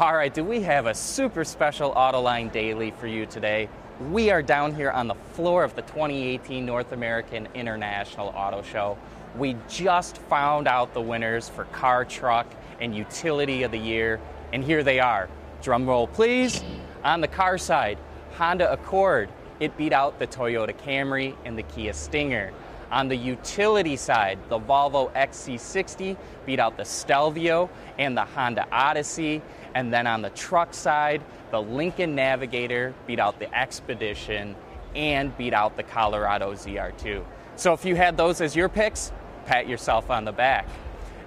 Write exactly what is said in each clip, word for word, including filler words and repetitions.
All right, do we have a super special Autoline Daily for you today. We are down here on the floor of the twenty eighteen North American International Auto Show. We just found out the winners for Car, Truck, and Utility of the Year, and here they are. Drum roll, please. On the car side, Honda Accord. It beat out the Toyota Camry and the Kia Stinger. On the utility side, the Volvo X C sixty beat out the Stelvio and the Honda Odyssey. And then on the truck side, the Lincoln Navigator beat out the Expedition and beat out the Colorado Z R two. So if you had those as your picks, pat yourself on the back.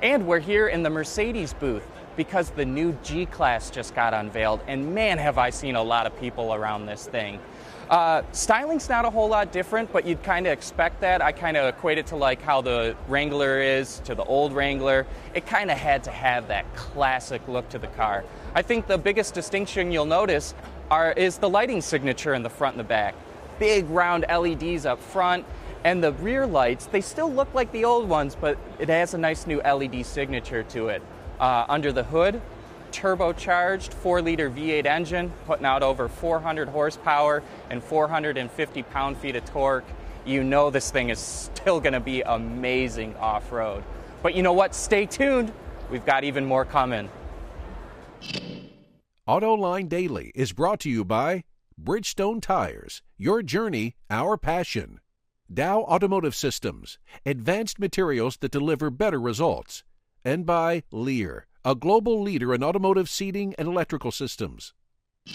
And we're here in the Mercedes booth because the new G-Class just got unveiled, and man, have I seen a lot of people around this thing. Uh, styling's not a whole lot different, but you'd kind of expect that. I kind of equate it to like how the Wrangler is to the old Wrangler. It kind of had to have that classic look to the car. I think the biggest distinction you'll notice are, is the lighting signature in the front and the back. Big round L E Ds up front, and the rear lights, they still look like the old ones, but it has a nice new L E D signature to it. Uh, under the hood, turbocharged four liter V eight engine, putting out over four hundred horsepower and four hundred fifty pound-feet of torque. You know this thing is still going to be amazing off-road. But you know what? Stay tuned. We've got even more coming. Autoline Daily is brought to you by Bridgestone Tires, your journey, our passion. Dow Automotive Systems, advanced materials that deliver better results. And by Lear, a global leader in automotive seating and electrical systems.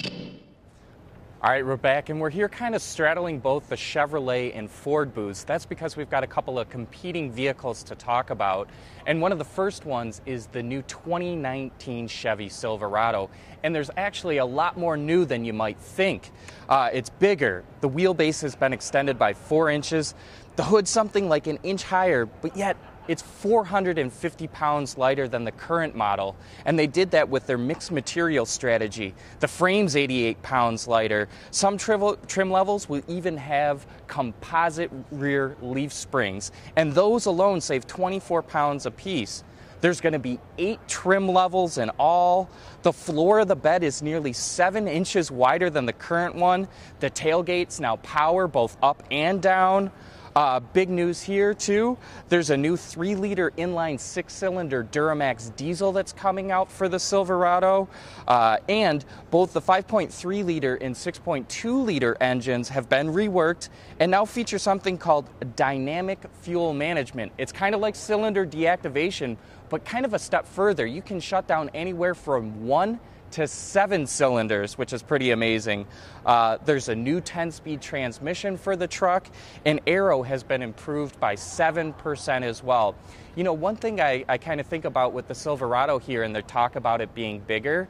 All right, we're back, and we're here kind of straddling both the Chevrolet and Ford booths. That's because we've got a couple of competing vehicles to talk about. And one of the first ones is the new twenty nineteen Chevy Silverado. And there's actually a lot more new than you might think. Uh, it's bigger. The wheelbase has been extended by four inches. The hood's something like an inch higher, but yet it's four hundred fifty pounds lighter than the current model, and they did that with their mixed material strategy. The frame's eighty-eight pounds lighter. Some trim levels will even have composite rear leaf springs, and those alone save twenty-four pounds apiece. There's going to be eight trim levels in all. The floor of the bed is nearly seven inches wider than the current one. The tailgates now power both up and down. Uh, big news here, too. There's a new three liter inline six-cylinder Duramax diesel that's coming out for the Silverado. Uh, and both the five point three liter and six point two liter engines have been reworked and now feature something called dynamic fuel management. It's kind of like cylinder deactivation, but kind of a step further. You can shut down anywhere from one to seven cylinders, which is pretty amazing. Uh, there's a new ten speed transmission for the truck, and aero has been improved by seven percent as well. You know, one thing I, I kind of think about with the Silverado here and their talk about it being bigger,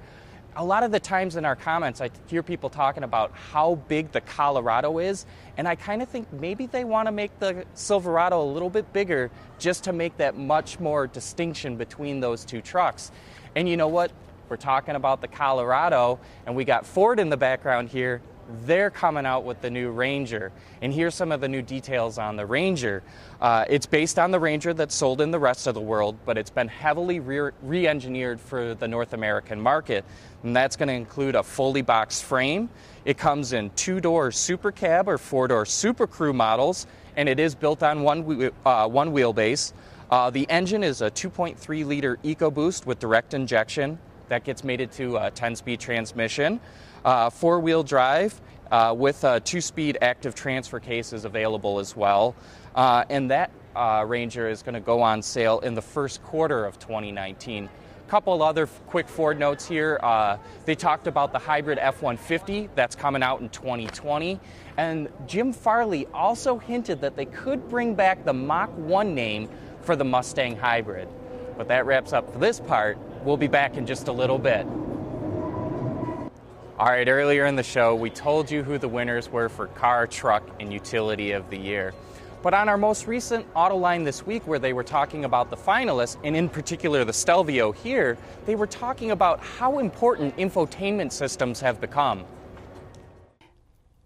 a lot of the times in our comments I hear people talking about how big the Colorado is, and I kind of think maybe they want to make the Silverado a little bit bigger just to make that much more distinction between those two trucks. And you know what? We're talking about the Colorado, and we got Ford in the background here. They're coming out with the new Ranger. And here's some of the new details on the Ranger. Uh, it's based on the Ranger that's sold in the rest of the world, but it's been heavily re-engineered for the North American market. And that's going to include a fully boxed frame. It comes in two-door Super Cab or four-door Super Crew models, and it is built on one, wheel, uh, one wheelbase. Uh, the engine is a two point three liter EcoBoost with direct injection. That gets mated to a ten speed transmission. Uh, four-wheel drive uh, with a two speed active transfer case is available as well. Uh, and that uh, Ranger is going to go on sale in the first quarter of twenty nineteen. A couple other quick Ford notes here. Uh, they talked about the hybrid F one fifty that's coming out in twenty twenty. And Jim Farley also hinted that they could bring back the Mach one name for the Mustang hybrid. But that wraps up for this part. We'll be back in just a little bit. All right, earlier in the show, we told you who the winners were for Car, Truck, and Utility of the Year. But on our most recent Autoline this week, where they were talking about the finalists, and in particular the Stelvio here, they were talking about how important infotainment systems have become.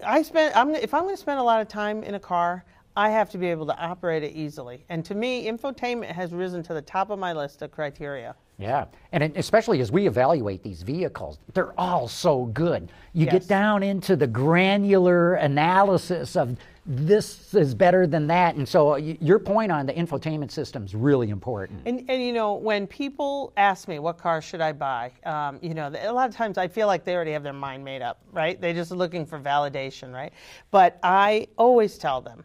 I spent, I'm, if I'm going to spend a lot of time in a car, I have to be able to operate it easily. And to me, infotainment has risen to the top of my list of criteria. Yeah, and especially as we evaluate these vehicles, they're all so good. You yes. get down into the granular analysis of this is better than that. And so your point on the infotainment system is really important. And, and you know, when people ask me, what car should I buy? Um, you know, a lot of times I feel like they already have their mind made up, right? They're just looking for validation, right? But I always tell them,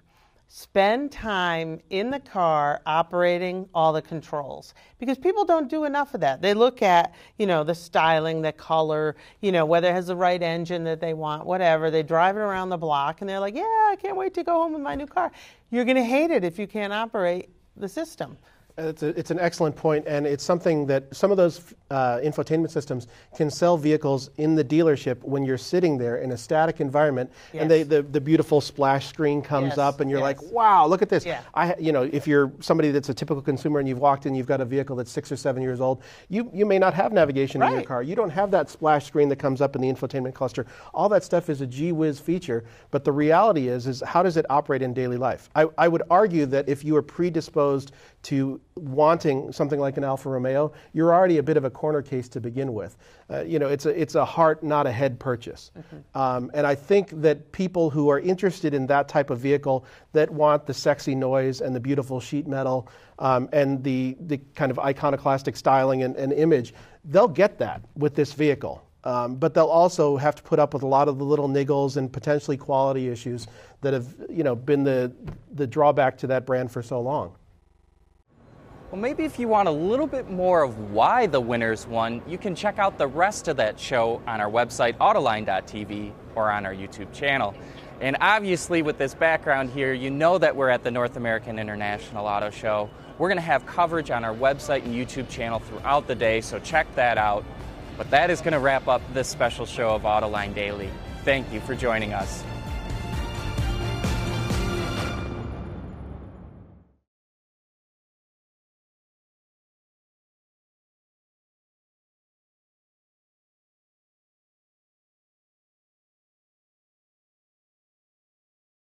spend time in the car operating all the controls, because people don't do enough of that. They look at, you know, the styling, the color, you know, whether it has the right engine that they want, whatever. They drive it around the block and they're like, yeah, I can't wait to go home with my new car. You're going to hate it if you can't operate the system. It's, a, it's an excellent point, and it's something that some of those uh, infotainment systems can sell vehicles in the dealership when you're sitting there in a static environment, yes. and they, the, the beautiful splash screen comes yes. up, and you're yes. like, wow, look at this. Yeah. I, you know, if you're somebody that's a typical consumer and you've walked in, you've got a vehicle that's six or seven years old, you, you may not have navigation right. in your car. You don't have that splash screen that comes up in the infotainment cluster. All that stuff is a gee whiz feature, but the reality is, is how does it operate in daily life? I, I would argue that if you are predisposed to wanting something like an Alfa Romeo, you're already a bit of a corner case to begin with. Uh, you know, it's a, it's a heart, not a head purchase. Mm-hmm. um, and I think that people who are interested in that type of vehicle, that want the sexy noise and the beautiful sheet metal um, and the, the kind of iconoclastic styling and, and image, they'll get that with this vehicle. Um, but they'll also have to put up with a lot of the little niggles and potentially quality issues that have, you know, been the, the drawback to that brand for so long. Well, maybe if you want a little bit more of why the winners won, you can check out the rest of that show on our website, Autoline dot T V, or on our YouTube channel. And obviously, with this background here, you know that we're at the North American International Auto Show. We're going to have coverage on our website and YouTube channel throughout the day, so check that out. But that is going to wrap up this special show of Autoline Daily. Thank you for joining us.